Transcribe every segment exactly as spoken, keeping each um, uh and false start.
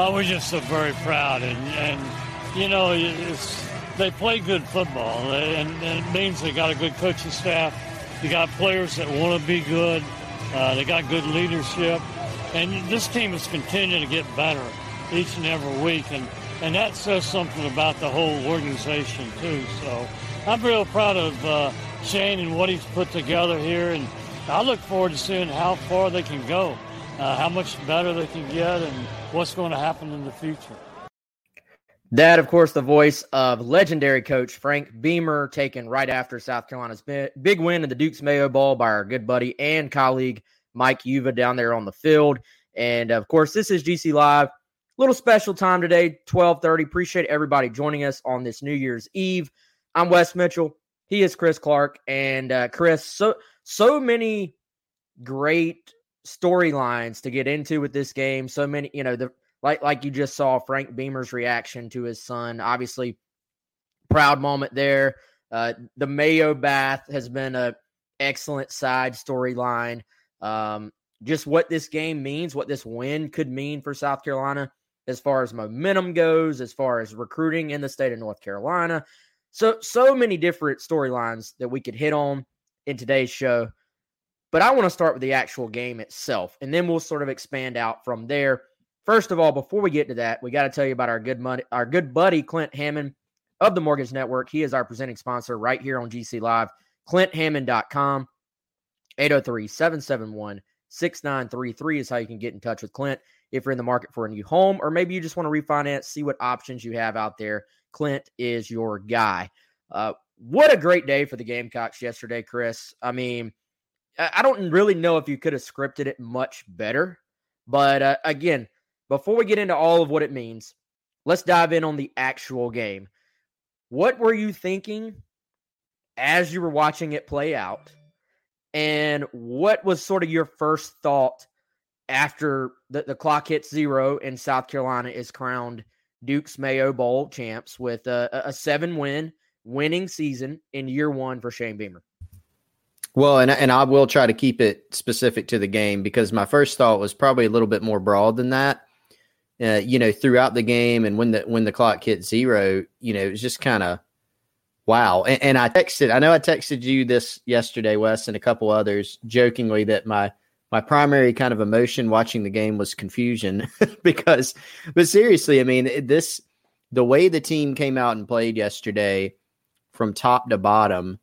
Oh, we're just so very proud, and, and you know, it's, they play good football, and, and it means they got a good coaching staff. They got players that want to be good. Uh, they got good leadership, and this team is continuing to get better each and every week, and, and that says something about the whole organization too. So I'm real proud of uh, Shane and what he's put together here, and I look forward to seeing how far they can go. Uh, how much better they can get and what's going to happen in the future. That, of course, the voice of legendary coach Frank Beamer, taken right after South Carolina's big win in the Duke's Mayo Bowl by our good buddy and colleague Mike Yuva down there on the field. And, of course, this is G C Live. Little special time today, twelve thirty. Appreciate everybody joining us on this New Year's Eve. I'm Wes Mitchell. He is Chris Clark. And, uh, Chris, so so many great storylines to get into with this game. So many, you know, the like like you just saw Frank Beamer's reaction to his son. Obviously, proud moment there. Uh, the Mayo Bath has been a excellent side storyline. Um, just what this game means, what this win could mean for South Carolina as far as momentum goes, as far as recruiting in the state of North Carolina. So, so many different storylines that we could hit on in today's show. But I want to start with the actual game itself, and then we'll sort of expand out from there. First of all, before we get to that, we got to tell you about our good money, our good buddy Clint Hammond of the Mortgage Network. He is our presenting sponsor right here on G C Live, clint hammond dot com. eight oh three, seven seven one, six nine three three is how you can get in touch with Clint if you're in the market for a new home, or maybe you just want to refinance, see what options you have out there. Clint is your guy. Uh, what a great day for the Gamecocks yesterday, Chris. I mean, I don't really know if you could have scripted it much better. But uh, again, before we get into all of what it means, let's dive in on the actual game. What were you thinking as you were watching it play out? And what was sort of your first thought after the, the clock hits zero and South Carolina is crowned Duke's Mayo Bowl champs with a, a seven-win winning season in year one for Shane Beamer? Well, and, and I will try to keep it specific to the game because my first thought was probably a little bit more broad than that. Uh, you know, throughout the game and when the when the clock hit zero, you know, it was just kind of wow. And, and I texted, I know I texted you this yesterday, Wes, and a couple others jokingly that my my primary kind of emotion watching the game was confusion because, but seriously, I mean, this, the way the team came out and played yesterday from top to bottom,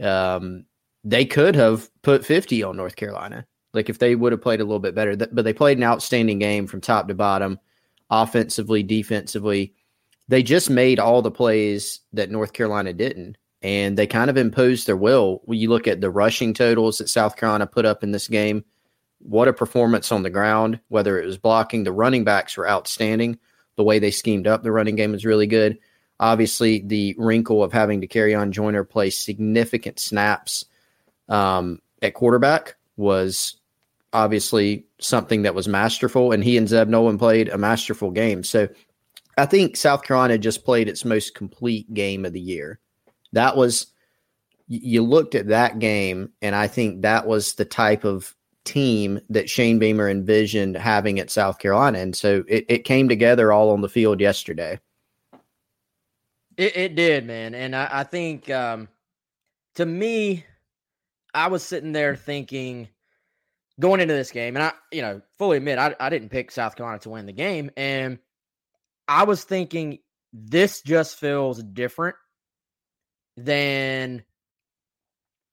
um, they could have put fifty on North Carolina, like if they would have played a little bit better. But they played an outstanding game from top to bottom, offensively, defensively. They just made all the plays that North Carolina didn't, and they kind of imposed their will. When you look at the rushing totals that South Carolina put up in this game, what a performance on the ground, whether it was blocking. The running backs were outstanding. The way they schemed up the running game was really good. Obviously, the wrinkle of having DeCaryon Joyner play significant snaps Um, at quarterback was obviously something that was masterful, and he and Zeb Nolan played a masterful game. So I think South Carolina just played its most complete game of the year. That was, you looked at that game, and I think that was the type of team that Shane Beamer envisioned having at South Carolina. And so it, it came together all on the field yesterday. It, it did, man. And I, I think, um, to me, I was sitting there thinking, going into this game, and I, you know, fully admit, I, I didn't pick South Carolina to win the game, and I was thinking, this just feels different than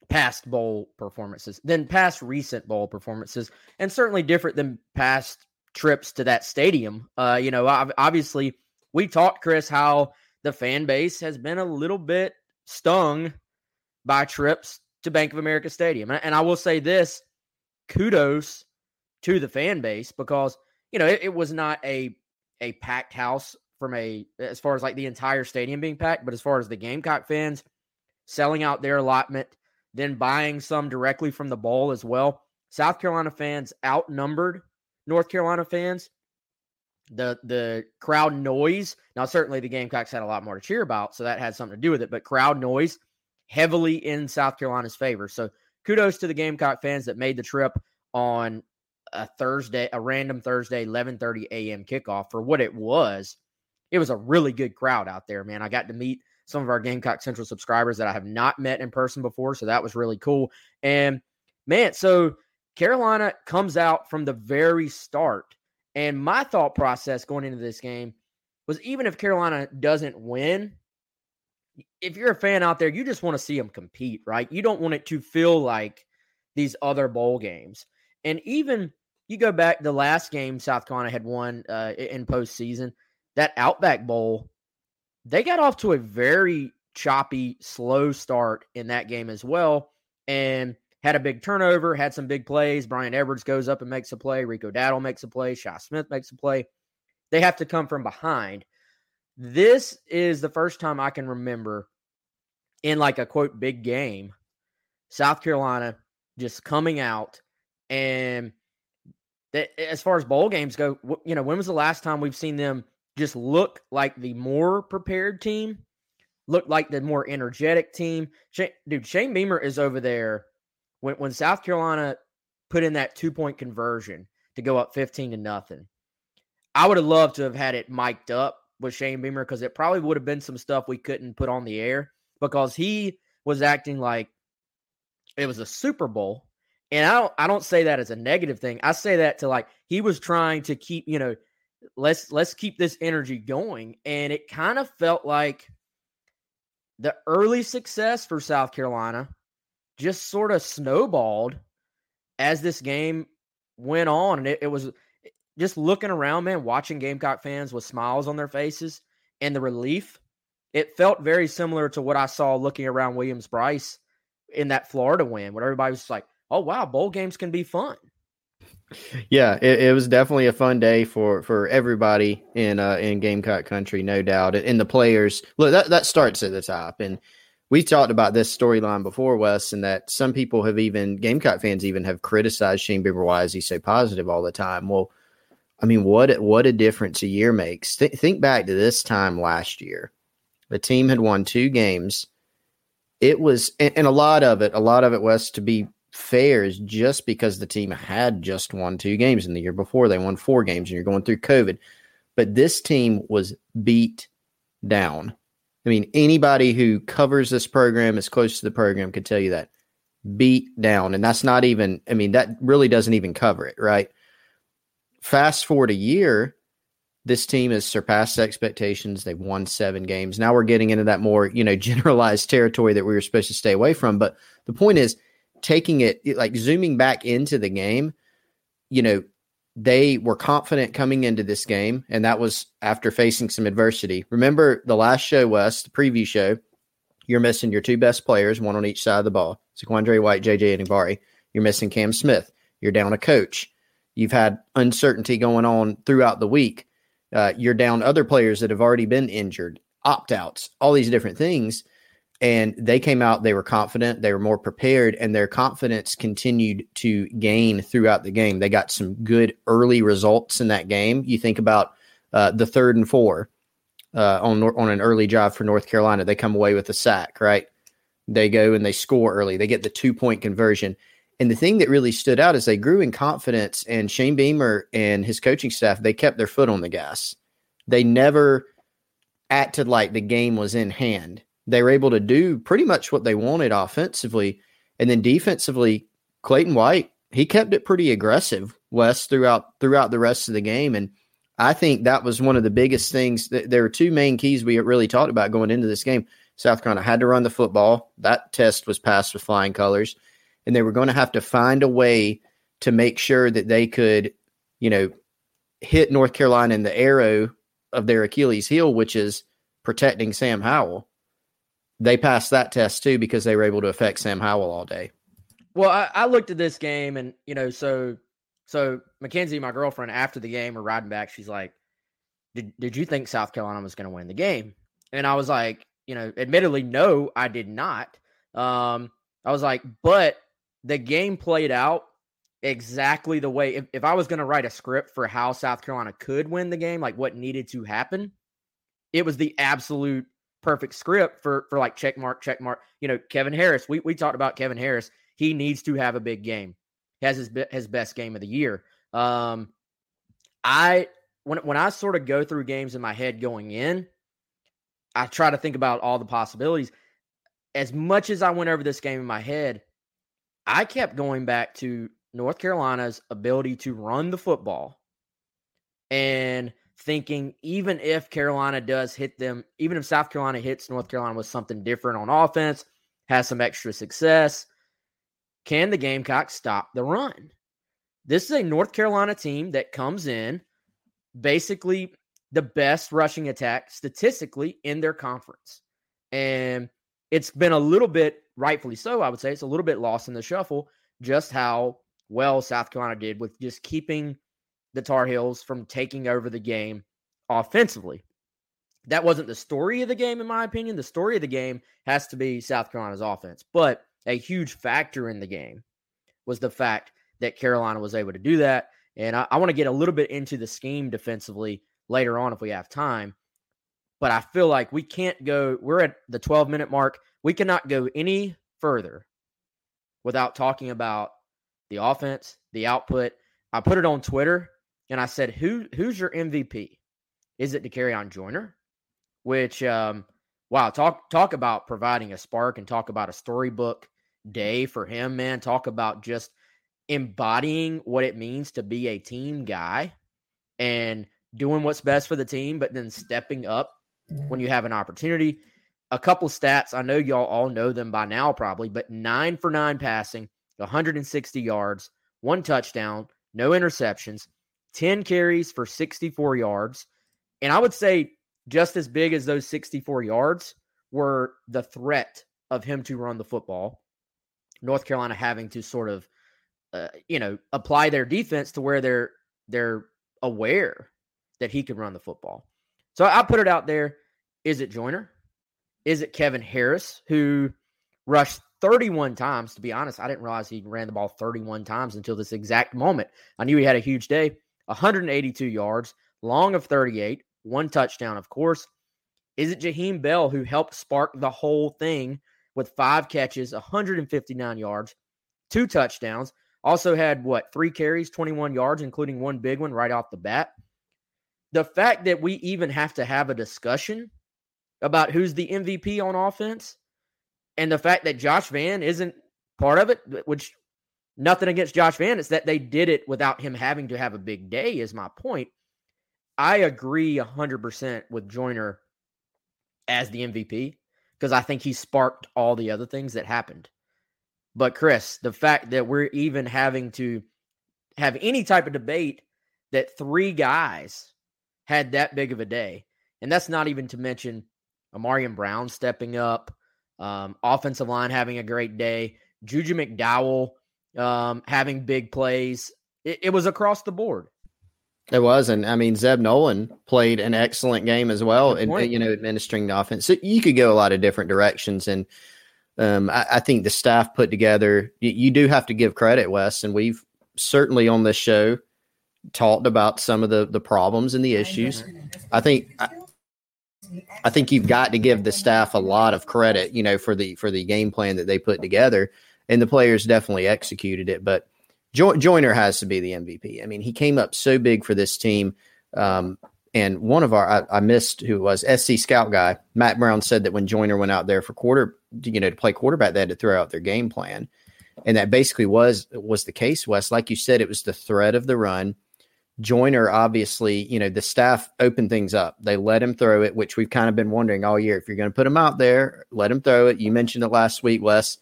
past bowl performances, than past recent bowl performances, and certainly different than past trips to that stadium. Uh, you know, obviously we talked, Chris, how the fan base has been a little bit stung by trips to Bank of America Stadium. And I will say this, kudos to the fan base, because, you know, it, it was not a a packed house from a, as far as like the entire stadium being packed, but as far as the Gamecock fans selling out their allotment, then buying some directly from the bowl as well. South Carolina fans outnumbered North Carolina fans. The the crowd noise, now certainly the Gamecocks had a lot more to cheer about, so that had something to do with it, but crowd noise heavily in South Carolina's favor. So kudos to the Gamecock fans that made the trip on a Thursday, a random Thursday, eleven thirty a.m. kickoff. For what it was, it was a really good crowd out there, man. I got to meet some of our Gamecock Central subscribers that I have not met in person before, so that was really cool. And, man, so Carolina comes out from the very start, and my thought process going into this game was, even if Carolina doesn't win, if you're a fan out there, you just want to see them compete, right? You don't want it to feel like these other bowl games. And even you go back, the last game South Carolina had won uh, in postseason, that Outback Bowl, they got off to a very choppy, slow start in that game as well, and had a big turnover, had some big plays. Brian Edwards goes up and makes a play. Rico Dattle makes a play. Shy Smith makes a play. They have to come from behind. This is the first time I can remember in like a, quote, big game, South Carolina just coming out. And that, as far as bowl games go, you know, when was the last time we've seen them just look like the more prepared team, look like the more energetic team? Shane, dude, Shane Beamer is over there. When when South Carolina put in that two-point conversion to go up fifteen to nothing, I would have loved to have had it mic'd up with Shane Beamer, because it probably would have been some stuff we couldn't put on the air, because he was acting like it was a Super Bowl. And I don't, I don't say that as a negative thing. I say that to, like, he was trying to keep, you know, let's, let's keep this energy going. And it kind of felt like the early success for South Carolina just sort of snowballed as this game went on. And it, it was just looking around, man, watching Gamecock fans with smiles on their faces and the relief. It felt very similar to what I saw looking around Williams-Brice in that Florida win, where everybody was just like, oh, wow, bowl games can be fun. Yeah, it, it was definitely a fun day for, for everybody in uh, in Gamecock country, no doubt. And the players, look, that, that starts at the top. And we talked about this storyline before, Wes, and that some people have even, Gamecock fans even, have criticized Shane Beamer, why is he so positive all the time? Well, I mean, what, what a difference a year makes. Th- think back to this time last year. The team had won two games. It was, and, and a lot of it, a lot of it, Wes, to be fair, is just because the team had just won two games in the year before. They won four games, and you're going through COVID. But this team was beat down. I mean, anybody who covers this program, is close to the program, could tell you that. Beat down. And that's not even, I mean, that really doesn't even cover it, right? Fast forward a year, this team has surpassed expectations. They've won seven games. Now we're getting into that more, you know, generalized territory that we were supposed to stay away from. But the point is, taking it, like zooming back into the game, you know, they were confident coming into this game, and that was after facing some adversity. Remember the last show, Wes, the preview show, you're missing your two best players, one on each side of the ball. Zaquandre White, J J Enagbare. You're missing Cam Smith. You're down a coach. You've had uncertainty going on throughout the week. Uh, you're down other players that have already been injured, opt-outs, all these different things. And they came out, they were confident, they were more prepared, and their confidence continued to gain throughout the game. They got some good early results in that game. You think about uh, the third and four uh, on on an early drive for North Carolina. They come away with a sack, right? They go and they score early. They get the two-point conversion. And the thing that really stood out is they grew in confidence, and Shane Beamer and his coaching staff, they kept their foot on the gas. They never acted like the game was in hand. They were able to do pretty much what they wanted offensively. And then defensively, Clayton White, he kept it pretty aggressive, Wes, throughout throughout the rest of the game. And I think that was one of the biggest things. There were two main keys we really talked about going into this game. South Carolina had to run the football. That test was passed with flying colors. And they were going to have to find a way to make sure that they could, you know, hit North Carolina in the arrow of their Achilles heel, which is protecting Sam Howell. They passed that test too because they were able to affect Sam Howell all day. Well, I, I looked at this game and, you know, so so Mackenzie, my girlfriend, after the game, we're riding back. She's like, did, did you think South Carolina was going to win the game? And I was like, you know, admittedly, no, I did not. Um, I was like, but the game played out exactly the way, if, if I was going to write a script for how South Carolina could win the game, like what needed to happen, it was the absolute perfect script for, for like check mark, check mark. You know, Kevin Harris, we, we talked about Kevin Harris. He needs to have a big game. He has his, his best game of the year. Um, I, when, when I sort of go through games in my head going in, I try to think about all the possibilities. As much as I went over this game in my head, I kept going back to North Carolina's ability to run the football and thinking, even if Carolina does hit them, even if South Carolina hits North Carolina with something different on offense, has some extra success, can the Gamecocks stop the run? This is a North Carolina team that comes in basically the best rushing attack statistically in their conference. And it's been a little bit, rightfully so, I would say, it's a little bit lost in the shuffle, just how well South Carolina did with just keeping the Tar Heels from taking over the game offensively. That wasn't the story of the game, in my opinion. The story of the game has to be South Carolina's offense. But a huge factor in the game was the fact that Carolina was able to do that. And I, I want to get a little bit into the scheme defensively later on if we have time. But I feel like we can't go, we're at the twelve-minute mark. We cannot go any further without talking about the offense, the output. I put it on Twitter, and I said, "Who who's your M V P? Is it DeCaryon Joyner?" Which, um, wow, talk talk about providing a spark and talk about a storybook day for him, man. Talk about just embodying what it means to be a team guy and doing what's best for the team, but then stepping up when you have an opportunity. A couple stats, I know y'all all know them by now probably, but nine for nine passing, one hundred sixty yards, one touchdown, no interceptions, ten carries for sixty-four yards. And I would say just as big as those sixty-four yards were the threat of him to run the football. North Carolina having to sort of, uh, you know, apply their defense to where they're, they're aware that he can run the football. So I put it out there. Is it Joyner? Is it Kevin Harris, who rushed thirty-one times? To be honest, I didn't realize he ran the ball thirty-one times until this exact moment. I knew he had a huge day, one hundred eighty-two yards, long of thirty-eight, one touchdown, of course. Is it Jaheim Bell, who helped spark the whole thing with five catches, one hundred fifty-nine yards, two touchdowns? Also had, what, three carries, twenty-one yards, including one big one right off the bat. The fact that we even have to have a discussion about who's the M V P on offense, and the fact that Josh Vann isn't part of it, which, nothing against Josh Vann, it's that they did it without him having to have a big day is my point. I agree one hundred percent with Joyner as the M V P because I think he sparked all the other things that happened. But, Chris, the fact that we're even having to have any type of debate that three guys had that big of a day, and that's not even to mention Amarian Brown stepping up, um, offensive line having a great day, Juju McDowell um, having big plays. It, it was across the board. It was, and I mean, Zeb Nolan played an excellent game as well, and you know, administering the offense. So you could go a lot of different directions, and um, I, I think the staff put together. You, you do have to give credit, Wes, and we've certainly on this show talked about some of the the problems and the issues. I think. I, I think you've got to give the staff a lot of credit, you know, for the for the game plan that they put together, and the players definitely executed it. But jo- Joyner has to be the M V P. I mean, he came up so big for this team. Um, and one of our, I, I missed who it was, S C Scout guy, Mack Brown, said that when Joyner went out there for quarter, you know, to play quarterback, they had to throw out their game plan, and that basically was was the case. Wes, like you said, it was the threat of the run. Joyner, obviously, you know, the staff opened things up. They let him throw it, which we've kind of been wondering all year. If you're going to put him out there, let him throw it. You mentioned it last week, Wes,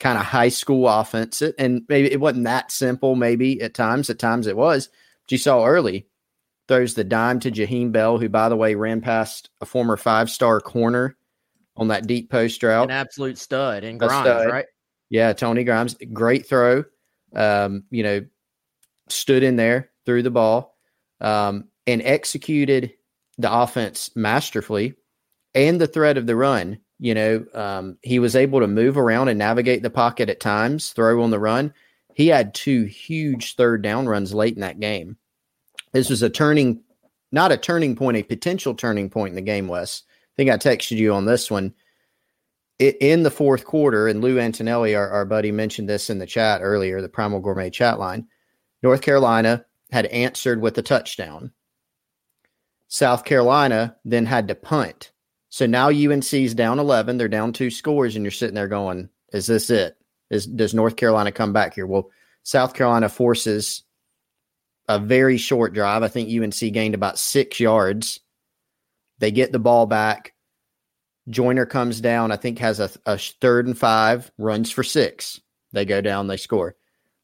kind of high school offense. And maybe it wasn't that simple, maybe at times. At times it was. But you saw early, throws the dime to Jaheim Bell, who, by the way, ran past a former five-star corner on that deep post route. An absolute stud. And Grimes, stud. Right? Yeah, Tony Grimes. Great throw. Um, you know, stood in there, threw the ball, um, and executed the offense masterfully and the threat of the run. You know, um, he was able to move around and navigate the pocket at times, throw on the run. He had two huge third down runs late in that game. This was a turning, not a turning point, a potential turning point in the game, Wes. I think I texted you on this one. It, in the fourth quarter, and Lou Antonelli, our, our buddy, mentioned this in the chat earlier, the Primal Gourmet chat line, North Carolina had answered with a touchdown. South Carolina then had to punt. So now U N C's down eleven. They're down two scores, and you're sitting there going, is this it? Is, does North Carolina come back here? Well, South Carolina forces a very short drive. I think U N C gained about six yards. They get the ball back. Joyner comes down, I think has a, a third and five, runs for six. They go down, they score.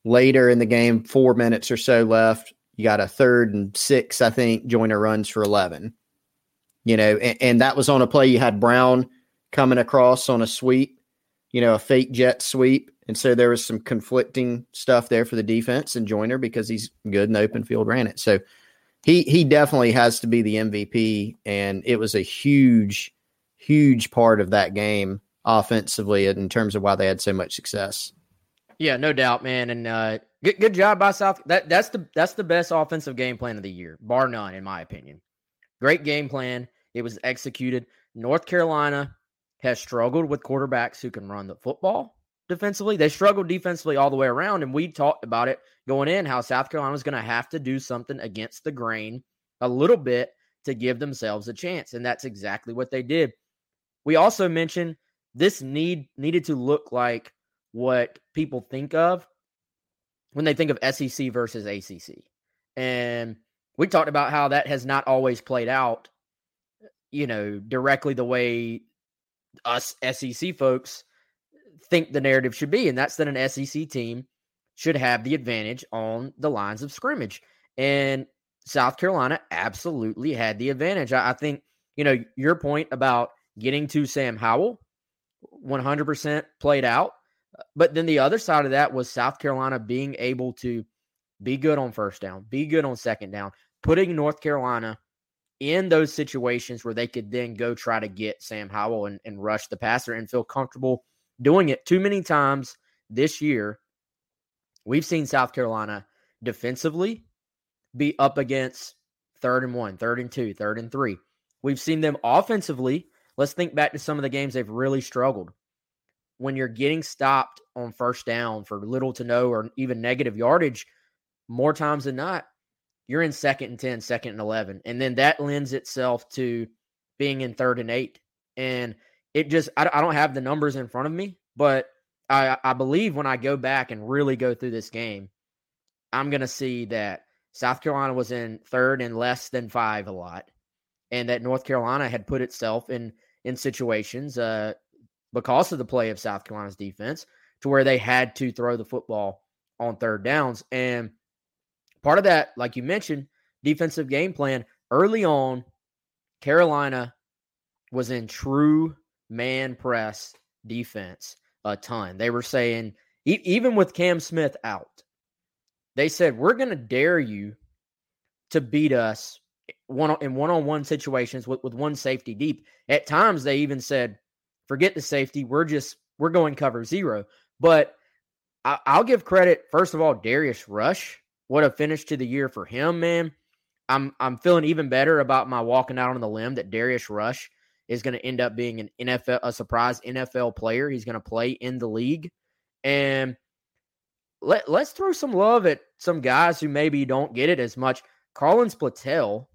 Later in the game, four minutes or so left, you got a third and six, I think. Joyner runs for eleven. You know, and, and that was on a play. You had Brown coming across on a sweep, you know, a fake jet sweep. And so there was some conflicting stuff there for the defense and Joyner, because he's good in the open field, ran it. So he he definitely has to be the M V P, and it was a huge, huge part of that game offensively in terms of why they had so much success. Yeah, no doubt, man. And uh, good good job by South. That that's the that's the best offensive game plan of the year, bar none, in my opinion. Great game plan. It was executed. North Carolina has struggled with quarterbacks who can run the football. Defensively, they struggled defensively all the way around, and we talked about it going in, how South Carolina was going to have to do something against the grain a little bit to give themselves a chance, and that's exactly what they did. We also mentioned this need needed to look like what people think of when they think of S E C versus A C C, and we talked about how that has not always played out, you know, directly the way us S E C folks think the narrative should be, and that's that an S E C team should have the advantage on the lines of scrimmage. And South Carolina absolutely had the advantage. I, I think, you know, your point about getting to Sam Howell one hundred percent played out, but then the other side of that was South Carolina being able to be good on first down, be good on second down, putting North Carolina in those situations where they could then go try to get Sam Howell and, and rush the passer and feel comfortable doing it. Too many times this year, we've seen South Carolina defensively be up against third and one, third and two, third and three. We've seen them offensively. Let's think back to some of the games they've really struggled. When you're getting stopped on first down for little to no or even negative yardage, more times than not, you're in second and ten, second and eleven. And then that lends itself to being in third and eight. And it just, I, I don't have the numbers in front of me, but I, I believe when I go back and really go through this game, I'm going to see that South Carolina was in third and less than five a lot, and that North Carolina had put itself in, in situations uh, because of the play of South Carolina's defense to where they had to throw the football on third downs. And part of that, like you mentioned, defensive game plan, early on, Carolina was in true man press defense a ton. They were saying, e- even with Cam Smith out, they said, we're going to dare you to beat us one in one-on-one situations with, with one safety deep. At times, they even said, forget the safety. We're just, we're going cover zero. But I- I'll give credit, first of all, Darius Rush. What a finish to the year for him, man. I'm I'm feeling even better about my walking out on the limb that Darius Rush is going to end up being an N F L, a surprise N F L player. He's going to play in the league. And let, let's throw some love at some guys who maybe don't get it as much. Collins Plattel,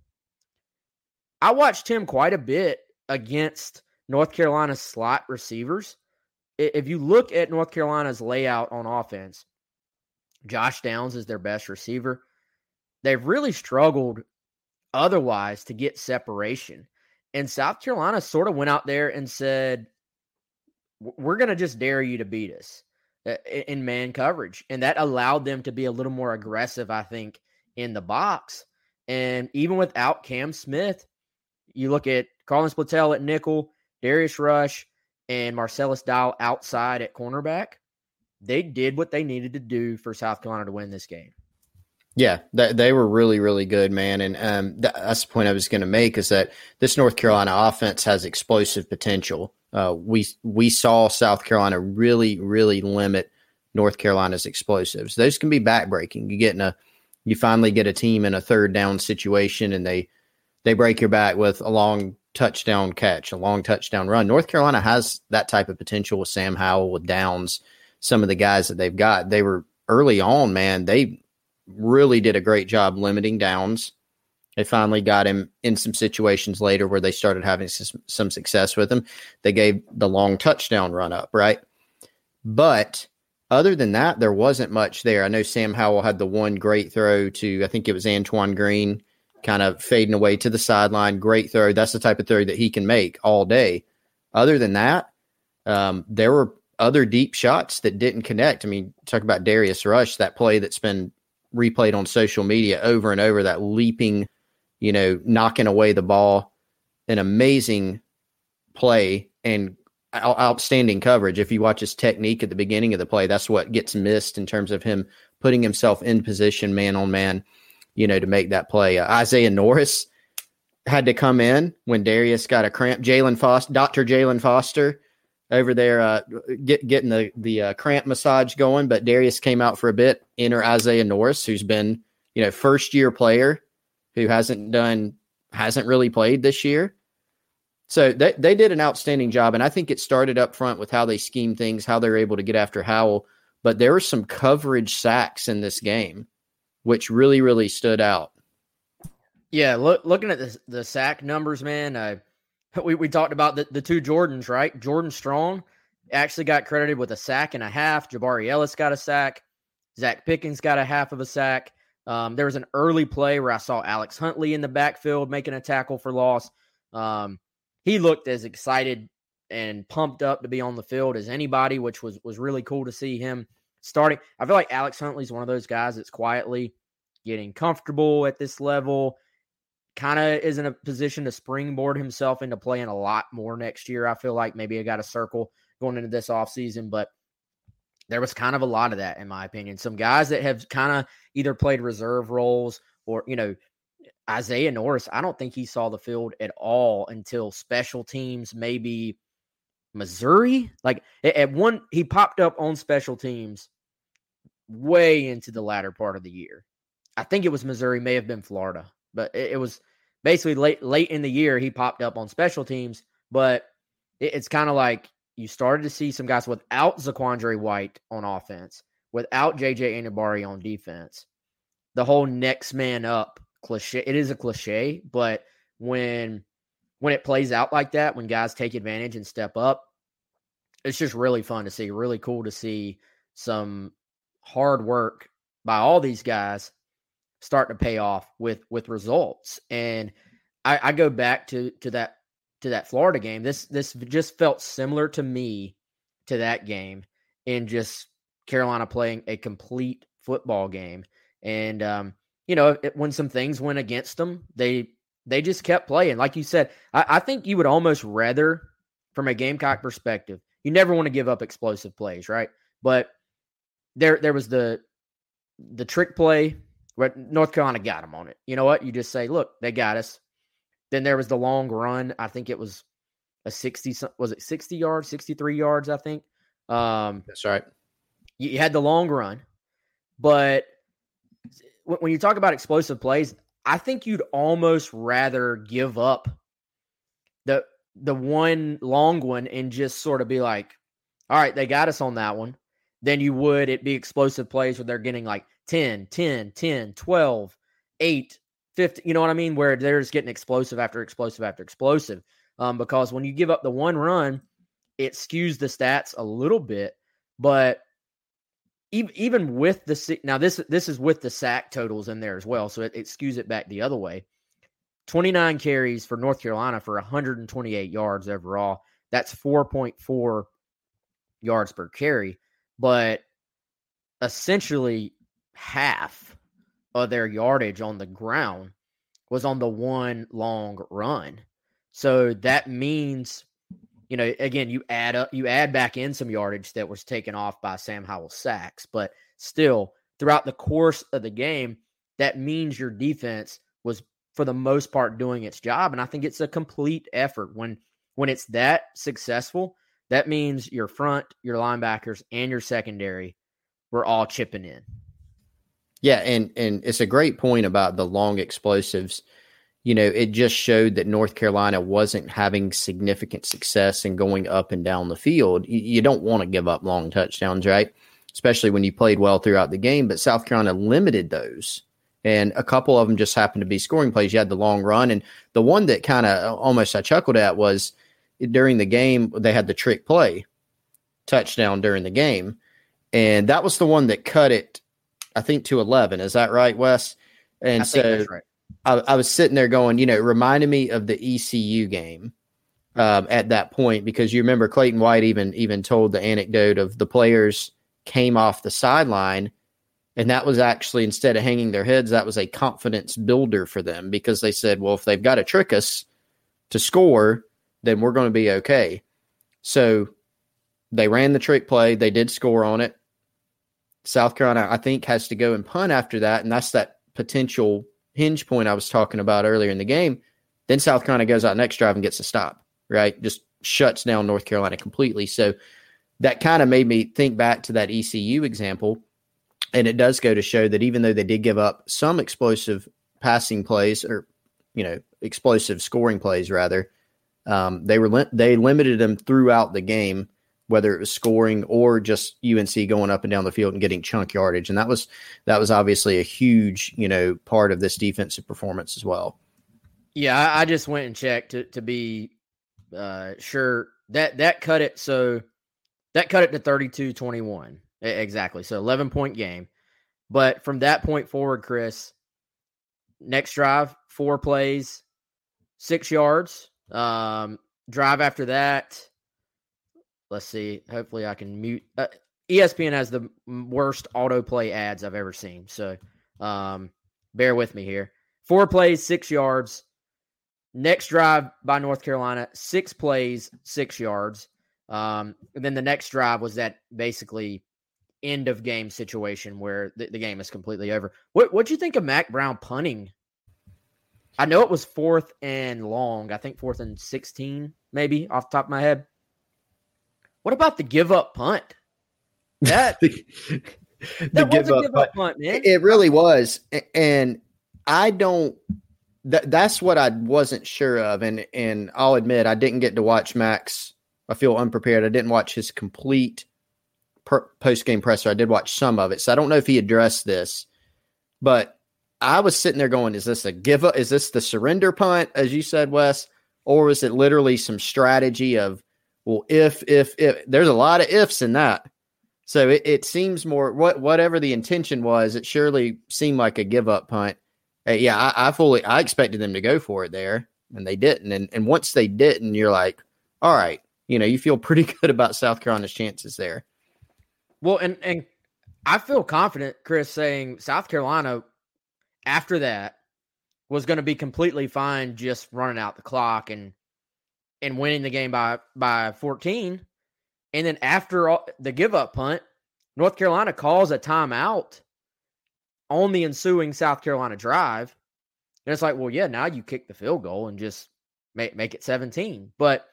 I watched him quite a bit against North Carolina's slot receivers. If you look at North Carolina's layout on offense, Josh Downs is their best receiver. They've really struggled otherwise to get separation. And South Carolina sort of went out there and said, we're going to just dare you to beat us in man coverage. And that allowed them to be a little more aggressive, I think, in the box. And even without Cam Smith, you look at Collins Plattel at nickel, Darius Rush, and Marcellus Dial outside at cornerback. They did what they needed to do for South Carolina to win this game. Yeah, th- they were really, really good, man. And um, th- that's the point I was going to make, is that this North Carolina offense has explosive potential. Uh, we we saw South Carolina really, really limit North Carolina's explosives. Those can be backbreaking. You get in a, you finally get a team in a third down situation, and they they break your back with a long touchdown catch, a long touchdown run. North Carolina has that type of potential with Sam Howell, with Downs, some of the guys that they've got. They were early on, man. They really did a great job limiting Downs. They finally got him in some situations later where they started having some success with him. They gave the long touchdown run up, right? But other than that, there wasn't much there. I know Sam Howell had the one great throw to, I think it was Antoine Green, kind of fading away to the sideline. Great throw. That's the type of throw that he can make all day. Other than that, um, there were other deep shots that didn't connect. I mean, talk about Darius Rush, that play that's been replayed on social media over and over, that leaping, you know, knocking away the ball, an amazing play and outstanding coverage. If you watch his technique at the beginning of the play, that's what gets missed in terms of him putting himself in position, man on man, you know, to make that play. Uh, Isaiah Norris had to come in when Darius got a cramp. Jalen Foster, Doctor Jalen Foster over there uh, get, getting the, the uh, cramp massage going, but Darius came out for a bit. Enter Isaiah Norris, who's been, you know, first-year player, who hasn't done, hasn't really played this year. So they, they did an outstanding job, and I think it started up front with how they scheme things, how they're able to get after Howell. But there were some coverage sacks in this game, which really, really stood out. Yeah, look, looking at the, the sack numbers, man, I, we, we talked about the, the two Jordans, right? Jordan Strong actually got credited with a sack and a half. Jabari Ellis got a sack. Zach Pickens got a half of a sack. Um, there was an early play where I saw Alex Huntley in the backfield making a tackle for loss. Um, he looked as excited and pumped up to be on the field as anybody, which was was really cool to see him starting. I feel like Alex Huntley's one of those guys that's quietly getting comfortable at this level, kind of is in a position to springboard himself into playing a lot more next year. I feel like maybe I got a circle going into this offseason, but there was kind of a lot of that, in my opinion. Some guys that have kind of either played reserve roles or, you know, Isaiah Norris, I don't think he saw the field at all until special teams, maybe Missouri. Like, at one, he popped up on special teams way into the latter part of the year. I think it was Missouri, may have been Florida, but it, it was basically late, late in the year he popped up on special teams. But it, it's kind of like, you started to see some guys without Zaquandre White on offense, without J J Enagbare on defense. The whole next man up cliche. It is a cliche, but when when it plays out like that, when guys take advantage and step up, it's just really fun to see. Really cool to see some hard work by all these guys start to pay off with with results. And I, I go back to to that. To that Florida game, this this just felt similar to me to that game, in just Carolina playing a complete football game. And um, you know, it, when some things went against them, they they just kept playing. Like you said, I, I think you would almost rather, from a Gamecock perspective, you never want to give up explosive plays, right? But there there was the the trick play where North Carolina got them on it. You know what? You just say, look, they got us. Then there was the long run. I think it was a sixty, was it sixty yards, sixty-three yards, I think. Um, That's right. You had the long run. But when you talk about explosive plays, I think you'd almost rather give up the the one long one and just sort of be like, all right, they got us on that one, than you would it be explosive plays where they're getting like ten, ten, ten, twelve, eight, fifty, you know what I mean? Where they're just getting explosive after explosive after explosive. Um, because when you give up the one run, it skews the stats a little bit. But even, even with the – now, this this is with the sack totals in there as well, so it, it skews it back the other way. twenty-nine carries for North Carolina for one hundred twenty-eight yards overall. That's four point four yards per carry. But essentially half of their yardage on the ground was on the one long run. So that means, you know, again, you add up, you add back in some yardage that was taken off by Sam Howell's sacks, but still throughout the course of the game, that means your defense was for the most part doing its job. And I think it's a complete effort when, when it's that successful. That means your front, your linebackers, and your secondary were all chipping in. Yeah, and and it's a great point about the long explosives. You know, it just showed that North Carolina wasn't having significant success in going up and down the field. You, you don't want to give up long touchdowns, right? Especially when you played well throughout the game. But South Carolina limited those, and a couple of them just happened to be scoring plays. You had the long run, and the one that kind of almost I chuckled at was during the game, they had the trick play touchdown during the game. And that was the one that cut it, I think, to eleven. Is that right, Wes? And I so think that's right. I, I was sitting there going, you know, it reminded me of the E C U game um, at that point, because you remember Clayton White even, even told the anecdote of the players came off the sideline. And that was actually, instead of hanging their heads, that was a confidence builder for them, because they said, well, if they've got to trick us to score, then we're going to be okay. So they ran the trick play. They did score on it. South Carolina, I think, has to go and punt after that. And that's that potential hinge point I was talking about earlier in the game. Then South Carolina goes out next drive and gets a stop, right? Just shuts down North Carolina completely. So that kind of made me think back to that E C U example. And it does go to show that even though they did give up some explosive passing plays, or, you know, explosive scoring plays rather, Um, they were they limited them throughout the game, whether it was scoring or just U N C going up and down the field and getting chunk yardage. And that was that was obviously a huge, you know, part of this defensive performance as well. Yeah, I, I just went and checked to to be uh, sure that that cut it. So that cut it to thirty-two twenty-one. Exactly. So eleven point game. But from that point forward, Chris, next drive, four plays, six yards. Um, drive after that. Let's see. Hopefully I can mute. Uh, E S P N has the worst autoplay ads I've ever seen. So, um, bear with me here. Four plays, six yards. Next drive by North Carolina, six plays, six yards. Um, and then the next drive was that basically end of game situation where the, the game is completely over. What, what'd you think of Mack Brown punting? I know it was fourth and long. I think fourth and sixteen, maybe, off the top of my head. What about the give-up punt? That, the, that the was give a give-up punt, man. It really was. And I don't th- – that's what I wasn't sure of. And and I'll admit, I didn't get to watch Max. I feel unprepared. I didn't watch his complete per- post-game presser. I did watch some of it. So I don't know if he addressed this. But – I was sitting there going, is this a give up? Is this the surrender punt, as you said, Wes? Or is it literally some strategy of, well, if, if, if, there's a lot of ifs in that. So it, it seems more, what whatever the intention was, it surely seemed like a give up punt. Uh, yeah, I, I fully, I expected them to go for it there, and they didn't. And, and once they didn't, you're like, all right, you know, you feel pretty good about South Carolina's chances there. Well, and, and I feel confident, Chris, saying South Carolina after that was going to be completely fine just running out the clock and and winning the game by, by fourteen. And then after all, the give-up punt, North Carolina calls a timeout on the ensuing South Carolina drive. And it's like, well, yeah, now you kick the field goal and just make make it seventeen. But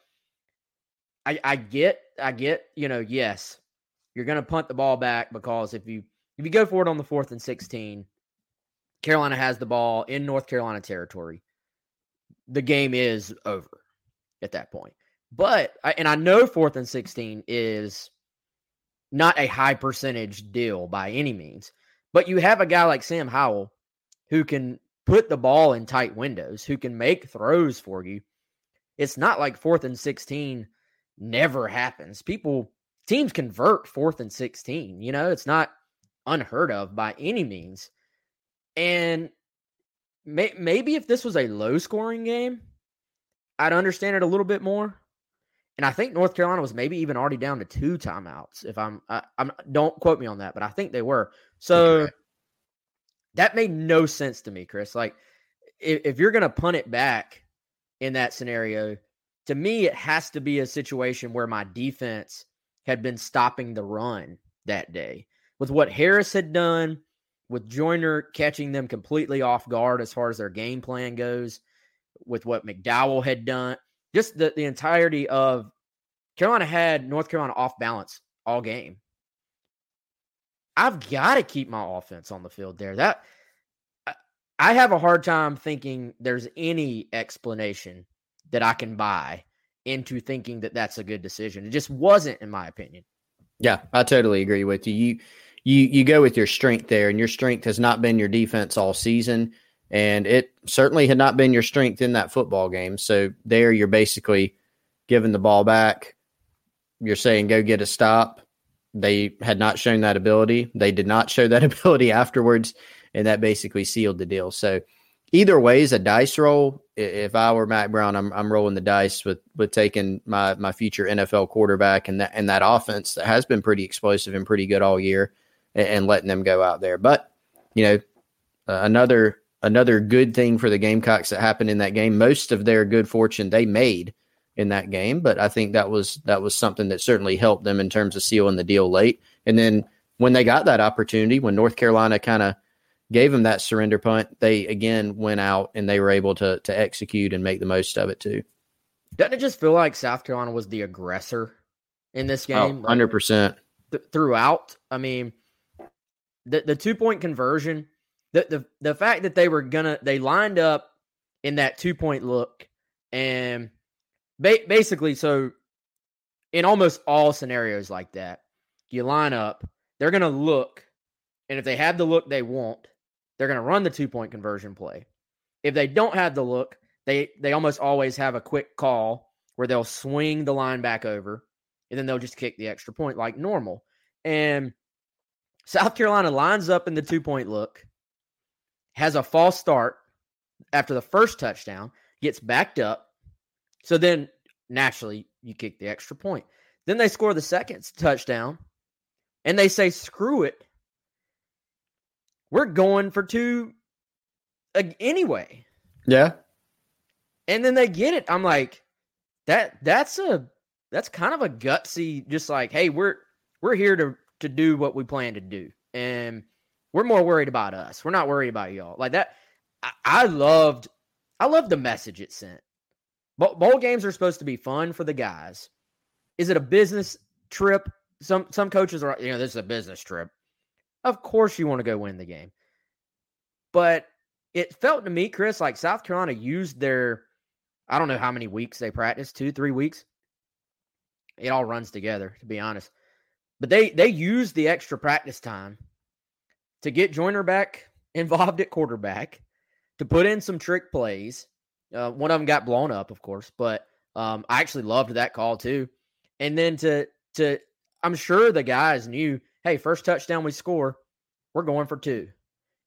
I, I get, I get, you know, yes, you're going to punt the ball back, because if you if you go for it on the fourth and sixteen, Carolina has the ball in North Carolina territory. The game is over at that point. But, and I know fourth and sixteen is not a high percentage deal by any means, but you have a guy like Sam Howell who can put the ball in tight windows, who can make throws for you. It's not like fourth and sixteen never happens. People, teams convert fourth and sixteen. You know, it's not unheard of by any means. And may, maybe if this was a low-scoring game, I'd understand it a little bit more. And I think North Carolina was maybe even already down to two timeouts. If I'm, I, I'm don't quote me on that, but I think they were. So okay. That made no sense to me, Chris. Like if, if you're going to punt it back in that scenario, to me, it has to be a situation where my defense had been stopping the run that day. With what Harris had done, with Joyner catching them completely off guard as far as their game plan goes, with what McDowell had done, just the, the entirety of Carolina had North Carolina off balance all game. I've got to keep my offense on the field there. That I have a hard time thinking there's any explanation that I can buy into thinking that that's a good decision. It just wasn't, in my opinion. Yeah, I totally agree with you. You you you go with your strength there, and your strength has not been your defense all season, and it certainly had not been your strength in that football game. So there you're basically giving the ball back. You're saying, go get a stop. They had not shown that ability. They did not show that ability afterwards, and that basically sealed the deal. So either way is a dice roll. If I were Mack Brown, I'm I'm rolling the dice with with taking my my future N F L quarterback and that and that offense that has been pretty explosive and pretty good all year, and, and letting them go out there. But you know, uh, another another good thing for the Gamecocks that happened in that game. Most of their good fortune they made in that game, but I think that was that was something that certainly helped them in terms of sealing the deal late. And then when they got that opportunity, when North Carolina kind of gave them that surrender punt, they again went out and they were able to to execute and make the most of it too. Doesn't it just feel like South Carolina was the aggressor in this game? Oh, one hundred percent. Th- throughout, I mean, the the two-point conversion, the, the the fact that they were gonna they lined up in that two-point look, and ba- basically, so in almost all scenarios like that, you line up, they're gonna look, and if they have the look they want, they're going to run the two-point conversion play. If they don't have the look, they they almost always have a quick call where they'll swing the line back over, and then they'll just kick the extra point like normal. And South Carolina lines up in the two-point look, has a false start after the first touchdown, gets backed up. So then, naturally, you kick the extra point. Then they score the second touchdown, and they say, screw it. We're going for two uh, anyway. Yeah. And then they get it. I'm like, that that's a that's kind of a gutsy, just like, hey, we're we're here to to do what we plan to do. And we're more worried about us. We're not worried about y'all. Like that. I, I loved I loved the message it sent. Bowl, bowl games are supposed to be fun for the guys. Is it a business trip? Some some coaches are, you know, this is a business trip. Of course you want to go win the game. But it felt to me, Chris, like South Carolina used their, I don't know how many weeks they practiced, two, three weeks. It all runs together, to be honest. But they they used the extra practice time to get Joyner back involved at quarterback, to put in some trick plays. Uh, one of them got blown up, of course, but um, I actually loved that call too. And then to to, I'm sure the guys knew, hey, first touchdown we score, we're going for two.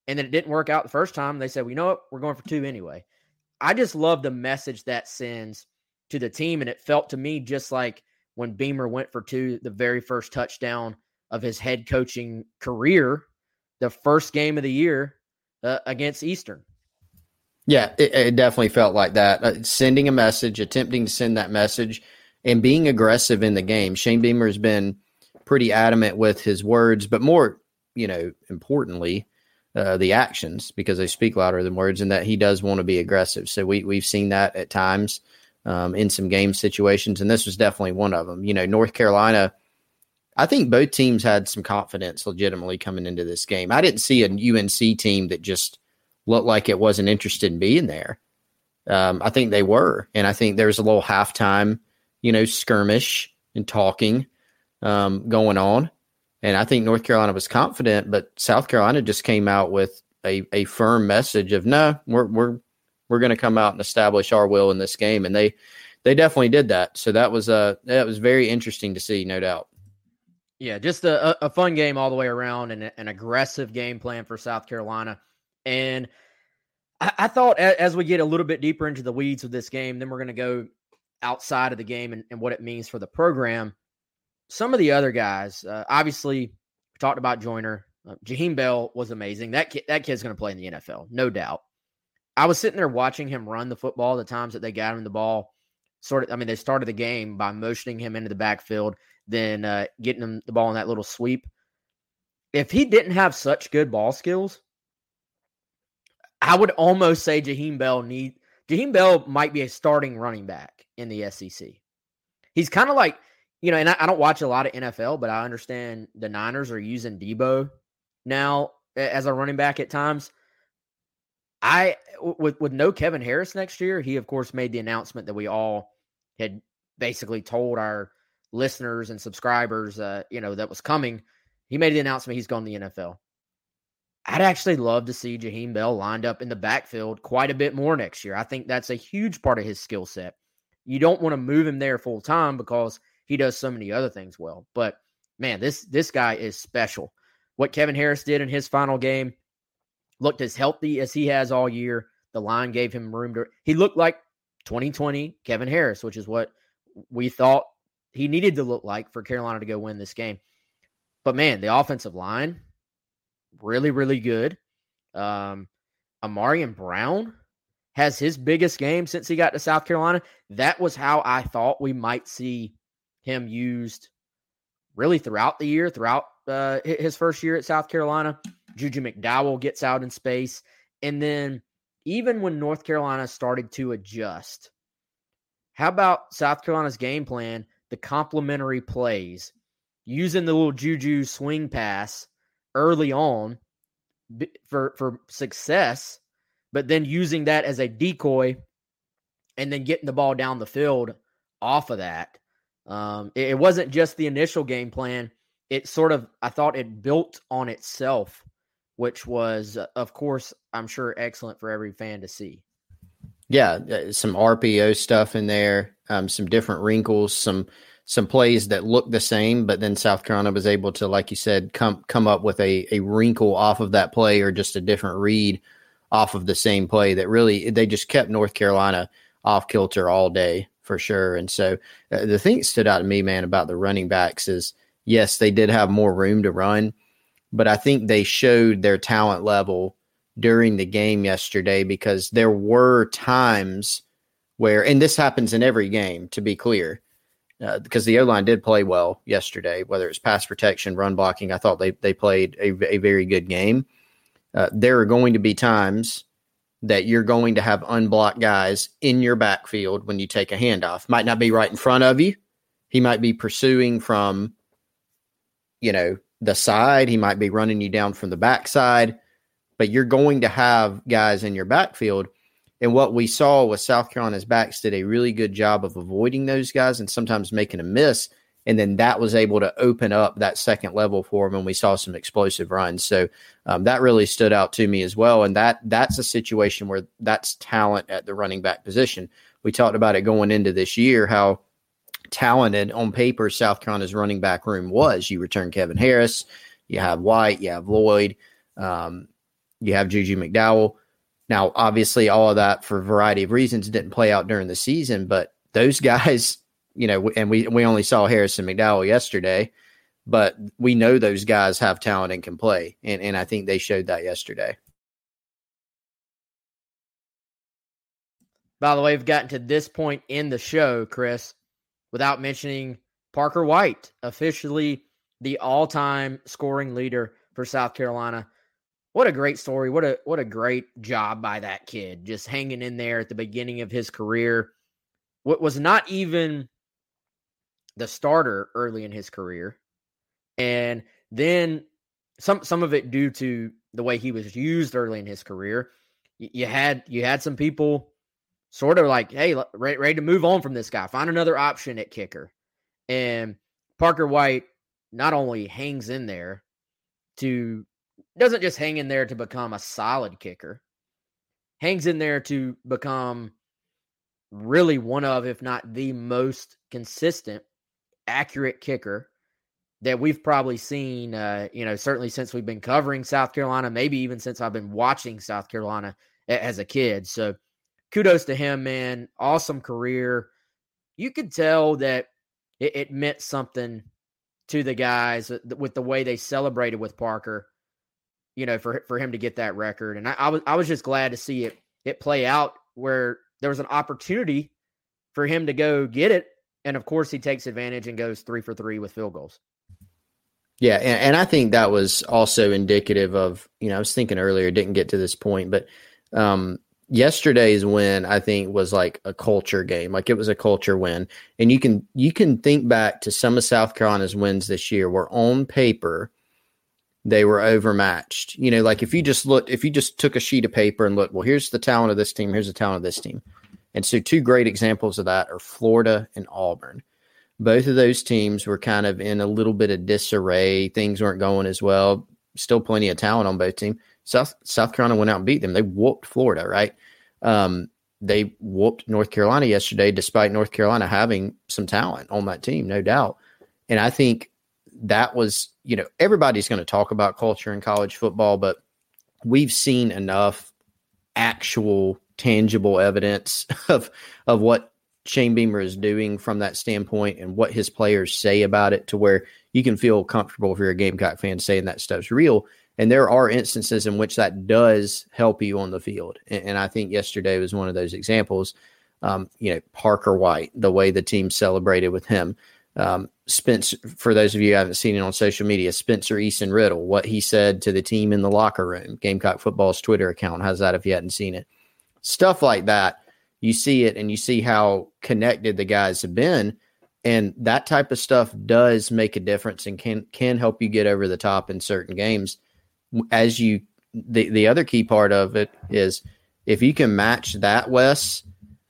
And then it didn't work out the first time. They said, well, you know what? We're going for two anyway. I just love the message that sends to the team. And it felt to me just like when Beamer went for two, the very first touchdown of his head coaching career, the first game of the year uh, against Eastern. Yeah, it, it definitely felt like that. Uh, sending a message, attempting to send that message, and being aggressive in the game. Shane Beamer has been pretty adamant with his words, but more, you know, importantly, uh, the actions, because they speak louder than words, and that he does want to be aggressive. So we, we've seen that at times um, in some game situations, and this was definitely one of them. You know, North Carolina, I think both teams had some confidence legitimately coming into this game. I didn't see a U N C team that just looked like it wasn't interested in being there. Um, I think they were, and I think there was a little halftime, you know, skirmish and talking Um, going on. And I think North Carolina was confident, but South Carolina just came out with a, a firm message of, no, we're we're we're going to come out and establish our will in this game. And they they definitely did that. So that was uh, that was very interesting to see, no doubt. Yeah, just a, a fun game all the way around, and an aggressive game plan for South Carolina. And I, I thought as we get a little bit deeper into the weeds of this game, then we're going to go outside of the game and, and what it means for the program. Some of the other guys, uh, obviously, we talked about Joyner. Uh, Jaheim Bell was amazing. That kid, that kid's going to play in the N F L, no doubt. I was sitting there watching him run the football, the times that they got him the ball. Sort of, I mean, they started the game by motioning him into the backfield, then uh, getting him the ball in that little sweep. If he didn't have such good ball skills, I would almost say Jaheim Bell need Jaheim Bell might be a starting running back in the S E C. He's kind of like, you know, and I, I don't watch a lot of N F L, but I understand the Niners are using Debo now as a running back at times. I with with no Kevin Harris next year, he of course made the announcement that we all had basically told our listeners and subscribers, uh, you know, that was coming. He made the announcement he's gone to the N F L. I'd actually love to see Jaheim Bell lined up in the backfield quite a bit more next year. I think that's a huge part of his skill set. You don't want to move him there full time because he does so many other things well. But, man, this this guy is special. What Kevin Harris did in his final game, looked as healthy as he has all year. The line gave him room to – he looked like twenty twenty Kevin Harris, which is what we thought he needed to look like for Carolina to go win this game. But, man, the offensive line – really, really good. Um, Amarian Brown has his biggest game since he got to South Carolina. That was how I thought we might see him used really throughout the year, throughout uh, his first year at South Carolina. Juju McDowell gets out in space. And then even when North Carolina started to adjust, how about South Carolina's game plan, the complementary plays, using the little Juju swing pass early on for, for success, but then using that as a decoy and then getting the ball down the field off of that. Um, it, it wasn't just the initial game plan. It sort of, I thought it built on itself, which was, uh, of course, I'm sure excellent for every fan to see. Yeah. Some R P O stuff in there, um, some different wrinkles, some, some plays that looked the same, but then South Carolina was able to, like you said, come come up with a, a wrinkle off of that play or just a different read off of the same play that really, they just kept North Carolina off kilter all day for sure. And so uh, the thing that stood out to me, man, about the running backs is, yes, they did have more room to run, but I think they showed their talent level during the game yesterday because there were times where, and this happens in every game, to be clear, Uh, because the O-line did play well yesterday, whether it's pass protection, run blocking. I thought they they played a, a very good game. Uh, there are going to be times that you're going to have unblocked guys in your backfield when you take a handoff. Might not be right in front of you. He might be pursuing from, you know, the side. He might be running you down from the backside. But you're going to have guys in your backfield. And what we saw was South Carolina's backs did a really good job of avoiding those guys and sometimes making a miss. And then that was able to open up that second level for them. And we saw some explosive runs. So um, that really stood out to me as well. And that that's a situation where that's talent at the running back position. We talked about it going into this year, how talented on paper South Carolina's running back room was. You return Kevin Harris, you have White, you have Lloyd, um, you have Juju McDowell. Now, obviously, all of that for a variety of reasons didn't play out during the season, but those guys, you know, and we, we only saw Harris and McDowell yesterday, but we know those guys have talent and can play, and, and I think they showed that yesterday. By the way, we've gotten to this point in the show, Chris, without mentioning Parker White, officially the all-time scoring leader for South Carolina. What a great story. What a what a great job by that kid, just hanging in there at the beginning of his career. What was not even the starter early in his career. And then some some of it due to the way he was used early in his career. You had you had some people sort of like, hey, ready, ready to move on from this guy. Find another option at kicker. And Parker White not only hangs in there to doesn't just hang in there to become a solid kicker, hangs in there to become really one of, if not the most consistent, accurate kicker that we've probably seen, uh, you know, certainly since we've been covering South Carolina, maybe even since I've been watching South Carolina a- as a kid. So kudos to him, man. Awesome career. You could tell that it, it meant something to the guys with the way they celebrated with Parker, you know, for for him to get that record. And I, I was I was just glad to see it it play out where there was an opportunity for him to go get it. And of course he takes advantage and goes three for three with field goals. Yeah. And, and I think that was also indicative of, you know, I was thinking earlier, didn't get to this point, but um, yesterday's win, I think, was like a culture game. Like it was a culture win. And you can, you can think back to some of South Carolina's wins this year where on paper they were overmatched. You know, like if you just looked, if you just took a sheet of paper and looked, well, here's the talent of this team. Here's the talent of this team. And so two great examples of that are Florida and Auburn. Both of those teams were kind of in a little bit of disarray. Things weren't going as well. Still plenty of talent on both teams. South South Carolina went out and beat them. They whooped Florida, right? Um, they whooped North Carolina yesterday, despite North Carolina having some talent on that team, no doubt. And I think that was, you know, everybody's going to talk about culture in college football, but we've seen enough actual tangible evidence of of what Shane Beamer is doing from that standpoint and what his players say about it to where you can feel comfortable if you're a Gamecock fan saying that stuff's real. And there are instances in which that does help you on the field. And, and I think yesterday was one of those examples. Um, you know, Parker White, the way the team celebrated with him. Um, Spencer, for those of you who haven't seen it on social media, Spencer Easton Riddle, what he said to the team in the locker room. Gamecock Football's Twitter account has that if you hadn't seen it. Stuff like that. You see it and you see how connected the guys have been. And that type of stuff does make a difference and can can help you get over the top in certain games. As you, the, the other key part of it is if you can match that, Wes,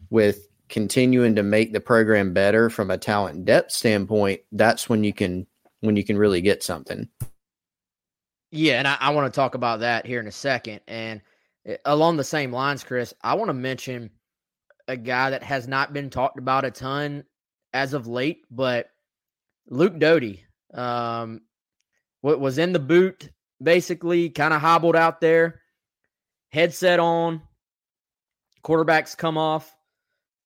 with continuing to make the program better from a talent and depth standpoint, that's when you can when you can really get something. Yeah, and I, I want to talk about that here in a second. And along the same lines, Chris, I want to mention a guy that has not been talked about a ton as of late, but Luke Doty um, was in the boot, basically kind of hobbled out there, headset on, quarterbacks come off.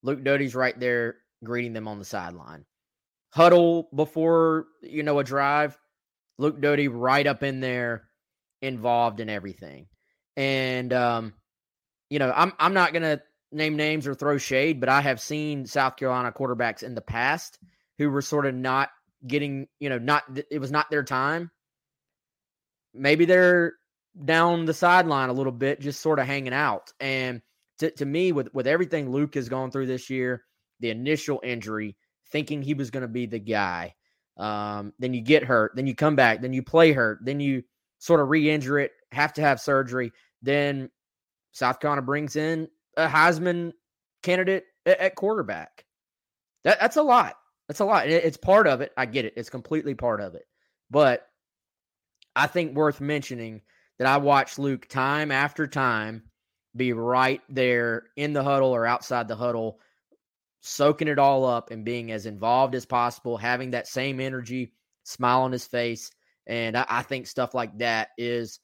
Luke Doty's right there greeting them on the sideline. Huddle before, you know, a drive, Luke Doty right up in there, involved in everything. And, um, you know, I'm I'm not going to name names or throw shade, but I have seen South Carolina quarterbacks in the past who were sort of not getting, you know, not, it was not their time. Maybe they're down the sideline a little bit, just sort of hanging out. And to, to me, with, with everything Luke has gone through this year, the initial injury, thinking he was going to be the guy, um, then you get hurt, then you come back, then you play hurt, then you sort of re-injure it, have to have surgery. Then South Carolina brings in a Heisman candidate at quarterback. That, that's a lot. That's a lot. It's part of it. I get it. It's completely part of it. But I think worth mentioning that I watched Luke time after time be right there in the huddle or outside the huddle, soaking it all up and being as involved as possible, having that same energy, smile on his face. And I, I think stuff like that is,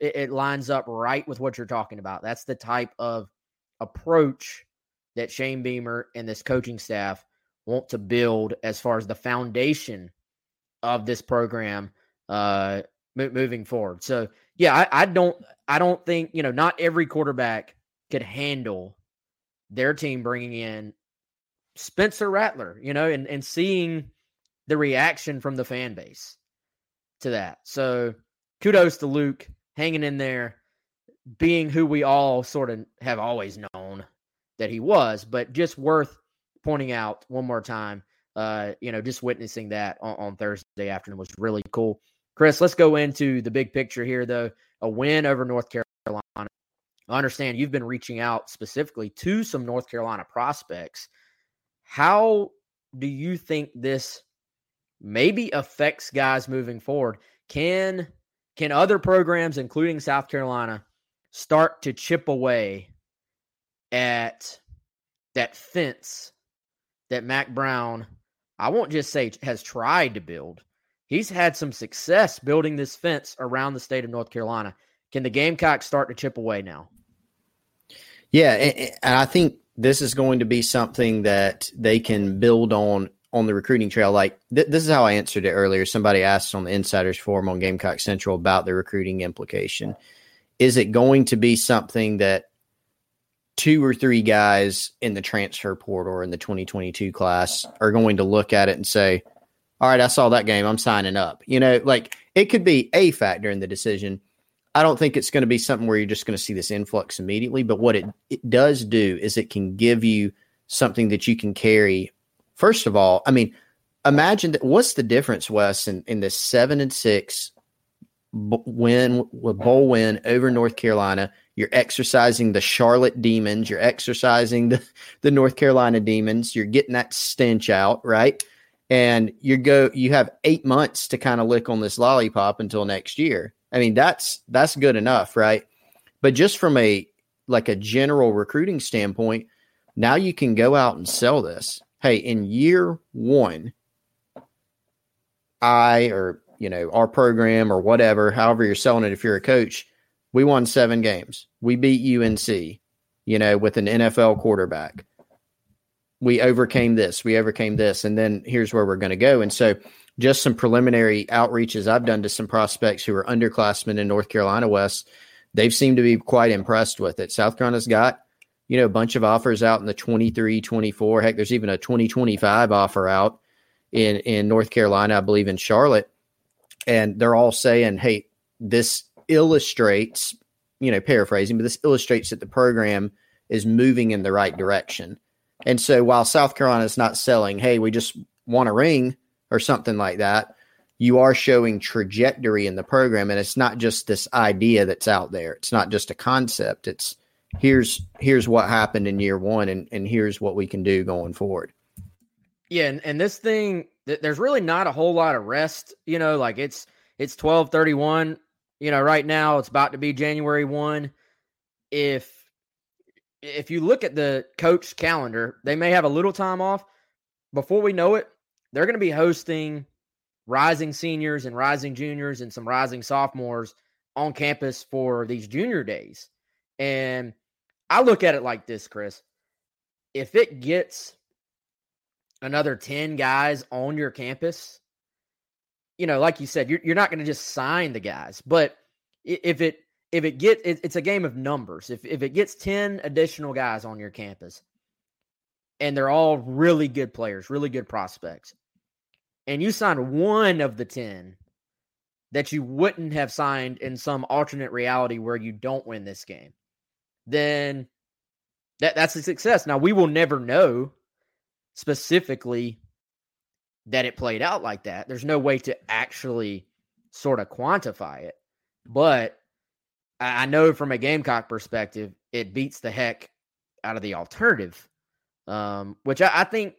it, it lines up right with what you're talking about. That's the type of approach that Shane Beamer and this coaching staff want to build as far as the foundation of this program uh, mo- moving forward. So yeah, I, I don't, I don't think, you know, not every quarterback could handle their team bringing in Spencer Rattler, you know, and, and seeing the reaction from the fan base to that. So kudos to Luke hanging in there, being who we all sort of have always known that he was, but just worth pointing out one more time, uh, you know, just witnessing that on, on Thursday afternoon was really cool. Chris, let's go into the big picture here, though. A win over North Carolina. I understand you've been reaching out specifically to some North Carolina prospects. How do you think this maybe affects guys moving forward? Can, can other programs, including South Carolina, start to chip away at that fence that Mack Brown, I won't just say has tried to build. He's had some success building this fence around the state of North Carolina. Can the Gamecocks start to chip away now? Yeah, and I think this is going to be something that they can build on on the recruiting trail. Like th- this is how I answered it earlier. Somebody asked on the Insiders Forum on Gamecock Central about the recruiting implication. Is it going to be something that two or three guys in the transfer portal or in the twenty twenty-two class are going to look at it and say, all right, I saw that game, I'm signing up. You know, like it could be a factor in the decision. I don't think it's going to be something where you're just going to see this influx immediately, but what it, it does do is it can give you something that you can carry. First of all, I mean, imagine that. What's the difference, Wes, in, in the seven and six win, bowl win over North Carolina? You're exercising the Charlotte Demons. You're exercising the, the North Carolina Demons. You're getting that stench out, right? And you go, you have eight months to kind of lick on this lollipop until next year. I mean, that's that's good enough, right? But just from a like a general recruiting standpoint, now you can go out and sell this. Hey, in year one, I or you know our program or whatever, however you're selling it, if you're a coach, we won seven games. We beat U N C, you know, with an N F L quarterback. We overcame this. We overcame this, and then here's where we're going to go. And so, just some preliminary outreaches I've done to some prospects who are underclassmen in North Carolina, West, they've seemed to be quite impressed with it. South Carolina's got, you know, a bunch of offers out in the twenty-three, twenty-four. Heck, there's even a twenty twenty-five offer out in, in North Carolina, I believe in Charlotte. And they're all saying, hey, this illustrates, you know, paraphrasing, but this illustrates that the program is moving in the right direction. And so while South Carolina's not selling, hey, we just want a ring, or something like that, you are showing trajectory in the program. And it's not just this idea that's out there. It's not just a concept. It's here's here's what happened in year one, and, and here's what we can do going forward. Yeah, and, and this thing, th- there's really not a whole lot of rest. You know, like it's it's twelve thirty-one. You know, right now it's about to be January first. If, if you look at the coach calendar, they may have a little time off. Before we know it, they're going to be hosting rising seniors and rising juniors and some rising sophomores on campus for these junior days. And I look at it like this, Chris. If it gets another ten guys on your campus, you know, like you said, you're, you're not going to just sign the guys. But if it if it gets, it's a game of numbers. If if it gets ten additional guys on your campus, and they're all really good players, really good prospects, and you sign one of the ten that you wouldn't have signed in some alternate reality where you don't win this game, then that, that's a success. Now, we will never know specifically that it played out like that. There's no way to actually sort of quantify it. But I know from a Gamecock perspective, it beats the heck out of the alternative. Um, which I, I think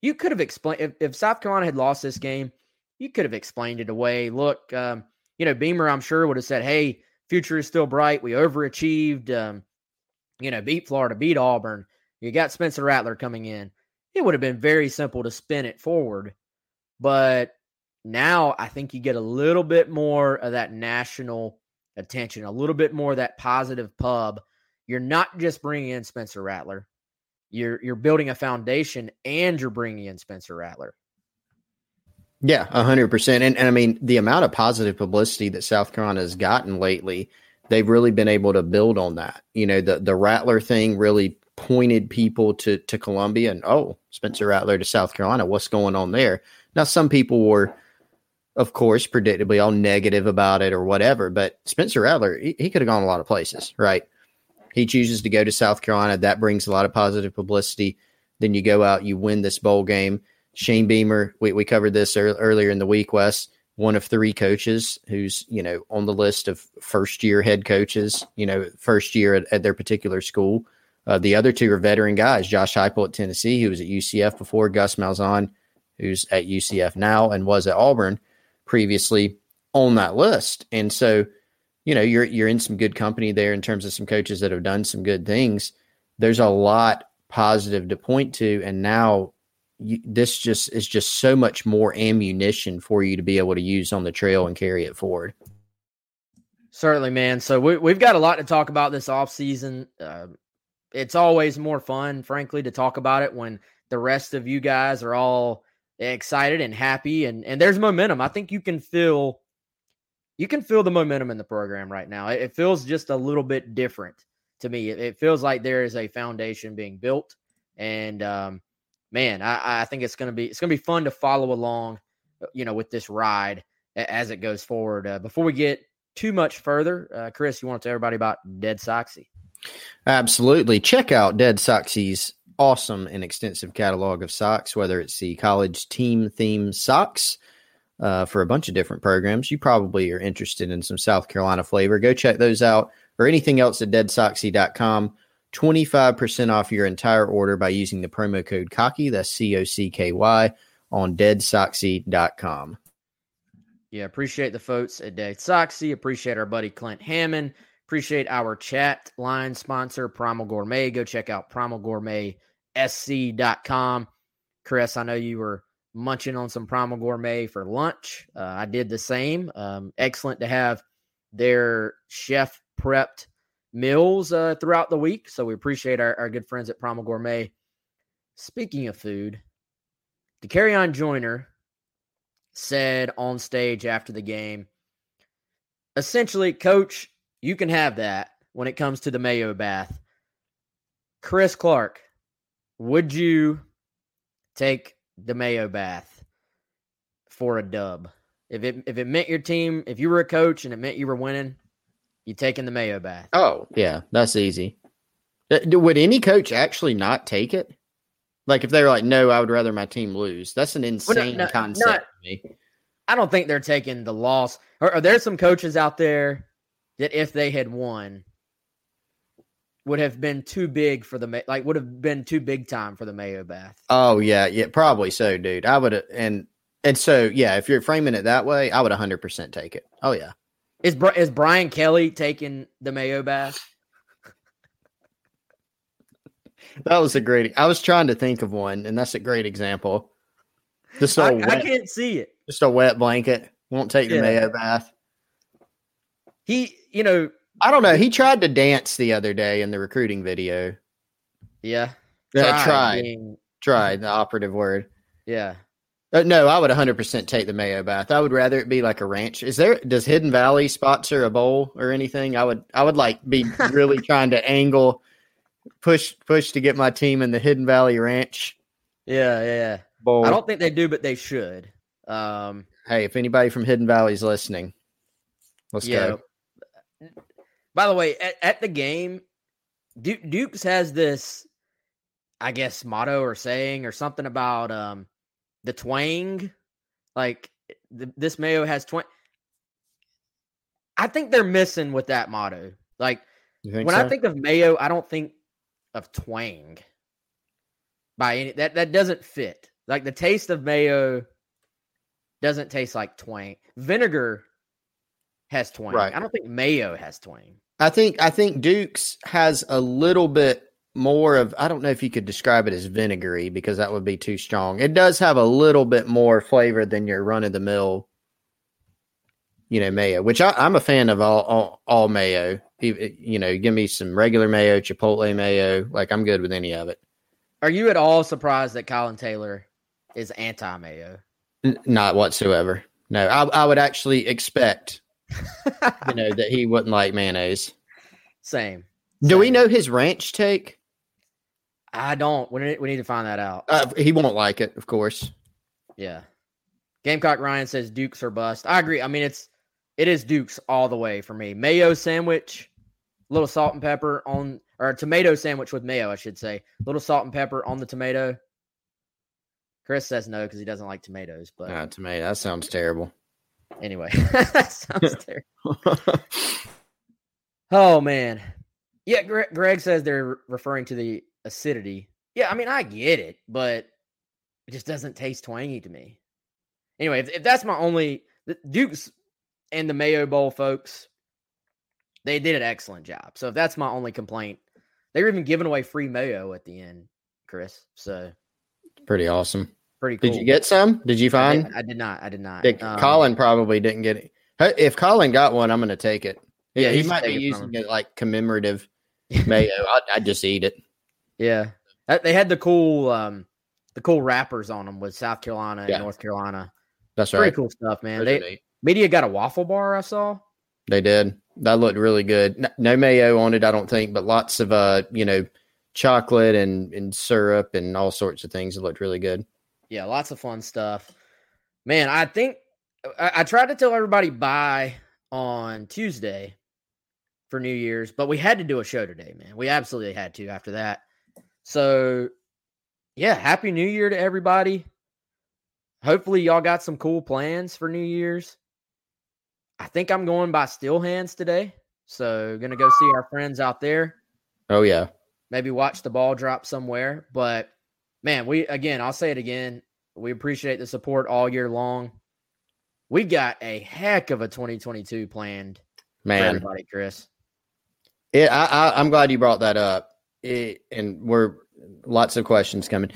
you could have explained if, if South Carolina had lost this game, you could have explained it away. Look, um, you know, Beamer, I'm sure, would have said, hey, future is still bright. We overachieved, um, you know, beat Florida, beat Auburn. You got Spencer Rattler coming in. It would have been very simple to spin it forward. But now I think you get a little bit more of that national attention, a little bit more of that positive pub. You're not just bringing in Spencer Rattler. You're you're building a foundation, and you're bringing in Spencer Rattler. Yeah, one hundred percent. And, and I mean, the amount of positive publicity that South Carolina has gotten lately, they've really been able to build on that. You know, the, the Rattler thing really pointed people to, to Columbia and, oh, Spencer Rattler to South Carolina. What's going on there? Now, some people were, of course, predictably all negative about it or whatever, but Spencer Rattler, he, he could have gone a lot of places, right? He chooses to go to South Carolina. That brings a lot of positive publicity. Then you go out, you win this bowl game. Shane Beamer, we, we covered this er- earlier in the week, Wes, one of three coaches who's, you know, on the list of first-year head coaches, you know, first year at, at their particular school. Uh, the other two are veteran guys, Josh Heupel at Tennessee, who was at U C F before, Gus Malzahn, who's at U C F now and was at Auburn previously on that list. And so, you know, you're you're in some good company there in terms of some coaches that have done some good things. There's a lot positive to point to, and now you, this just is just so much more ammunition for you to be able to use on the trail and carry it forward. Certainly, man. So we, we've got a lot to talk about this offseason. Uh, it's always more fun, frankly, to talk about it when the rest of you guys are all excited and happy, and, and there's momentum. I think you can feel... You can feel the momentum in the program right now. It feels just a little bit different. to me. It, it feels like there is a foundation being built, and um, man, I, I think it's going to be it's going to be fun to follow along, you know, with this ride as it goes forward. Uh, before we get too much further, uh, Chris, you want to tell everybody about Dead Soxy? Absolutely. Check out Dead Soxy's awesome and extensive catalog of socks, whether it's the college team theme socks uh, for a bunch of different programs. You probably are interested in some South Carolina flavor. Go check those out or anything else at dead soxy dot com. twenty-five percent off your entire order by using the promo code COCKY, that's C O C K Y, on dead soxy dot com. Yeah, appreciate the folks at Dead Soxy. Appreciate our buddy Clint Hammond. Appreciate our chat line sponsor, Primal Gourmet. Go check out primal gourmet s c dot com. Chris, I know you were munching on some Primal Gourmet for lunch. Uh, I did the same. Um, excellent to have their chef-prepped meals uh, throughout the week, so we appreciate our, our good friends at Primal Gourmet. Speaking of food, DeCaryon Joyner said on stage after the game, essentially, Coach, you can have that when it comes to the Mayo Bath. Chris Clark, would you take the Mayo Bath for a dub? If it if it meant your team, if you were a coach and it meant you were winning, you taking the Mayo Bath? Oh, yeah, that's easy. Would any coach actually not take it? Like if they were like, no, I would rather my team lose. That's an insane well, no, no, concept not, to me. I don't think they're taking the loss. Are, are there some coaches out there that if they had won would have been too big for the, like would have been too big time for the Mayo Bath? Oh yeah. Yeah. Probably so, dude. I would. And, and so, yeah, if you're framing it that way, I would a hundred percent take it. Oh yeah. Is, is Brian Kelly taking the Mayo Bath? That was a great, I was trying to think of one, and that's a great example. Just a I, wet, I can't see it. Just a wet blanket. Won't take yeah. the Mayo Bath. He, you know, I don't know. He tried to dance the other day in the recruiting video. Yeah. Yeah, tried. Tried, being... tried the operative word. Yeah. Uh, no, I would one hundred percent take the Mayo Bath. I would rather it be like a ranch. Is there, does Hidden Valley sponsor a bowl or anything? I would, I would like be really trying to angle, push, push to get my team in the Hidden Valley Ranch. Yeah. Yeah. Bowl. I don't think they do, but they should. Um, hey, if anybody from Hidden Valley is listening, let's yeah. go. By the way, at, at the game, Duke, Dukes has this, I guess, motto or saying or something about um, the twang. Like, the, this Mayo has twang. I think they're missing with that motto. Like, when so? I think of Mayo, I don't think of twang. By any that that doesn't fit. Like, the taste of Mayo doesn't taste like twang. Vinegar has twang. Right. I don't think Mayo has twang. I think I think Duke's has a little bit more of, I don't know if you could describe it as vinegary because that would be too strong. It does have a little bit more flavor than your run-of-the-mill, you know, Mayo, which I, I'm a fan of all, all all Mayo. You know, give me some regular Mayo, Chipotle Mayo. Like, I'm good with any of it. Are you at all surprised that Colin Taylor is anti-Mayo? N- not whatsoever. No, I, I would actually expect you know that he wouldn't like mayonnaise. Same. Do Same. We know his ranch take? I don't. We need, we need to find that out. Uh, he won't like it, of course. Yeah. Gamecock Ryan says Dukes are bust. I agree. I mean, it's it is Dukes all the way for me. Mayo sandwich, little salt and pepper on, or a tomato sandwich with mayo, I should say. Little salt and pepper on the tomato. Chris says no because he doesn't like tomatoes. But uh, tomato. That sounds terrible. Anyway, that sounds terrible. Oh, man. Yeah, Gre- Greg says they're referring to the acidity. Yeah, I mean, I get it, but it just doesn't taste twangy to me. Anyway, if, if that's my only... Duke's and the Mayo Bowl folks, they did an excellent job. So if that's my only complaint, they were even giving away free mayo at the end, Chris. So pretty awesome. Cool. Did you get some? Did you find? I did, I did not. I did not. Did, um, Colin probably didn't get it. If Colin got one, I'm going to take it. Yeah, he might be using it like commemorative mayo. I, I just eat it. Yeah, they had the cool, um, the cool wrappers on them with South Carolina yeah. and North Carolina. That's right. Pretty cool stuff, man. They, media got a waffle bar. I saw. They did. That looked really good. No, no mayo on it, I don't think, but lots of, uh, you know, chocolate and, and syrup and all sorts of things. It looked really good. Yeah, lots of fun stuff. Man, I think I, I tried to tell everybody bye on Tuesday for New Year's, but we had to do a show today, man. We absolutely had to after that. So, yeah, Happy New Year to everybody. Hopefully y'all got some cool plans for New Year's. I think I'm going by Still Hands today, so going to go see our friends out there. Oh, yeah. Maybe watch the ball drop somewhere. But, man, we again, I'll say it again, we appreciate the support all year long. We got a heck of a twenty twenty-two planned, man. Everybody, Chris. Yeah, I, I, I'm glad you brought that up. It, and we're lots of questions coming.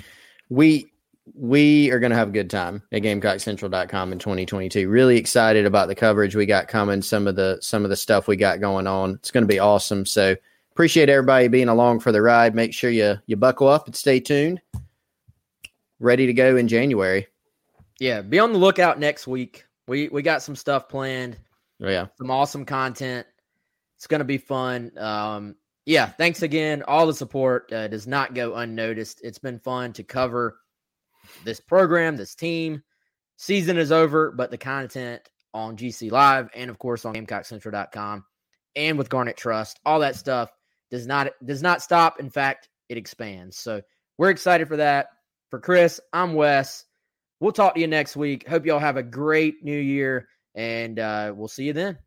We we are going to have a good time at Gamecock Central dot com in twenty twenty-two. Really excited about the coverage we got coming, some of the some of the stuff we got going on. It's going to be awesome. So appreciate everybody being along for the ride. Make sure you you buckle up and stay tuned. Ready to go in January. Yeah, be on the lookout next week. We we got some stuff planned. Oh, yeah, some awesome content. It's going to be fun. Um, yeah, thanks again. All the support uh, does not go unnoticed. It's been fun to cover this program, this team. Season is over, but the content on G C Live and, of course, on Gamecock Central dot com and with Garnet Trust, all that stuff does not does not stop. In fact, it expands. So we're excited for that. For Chris, I'm Wes. We'll talk to you next week. Hope y'all have a great new year, and uh, we'll see you then.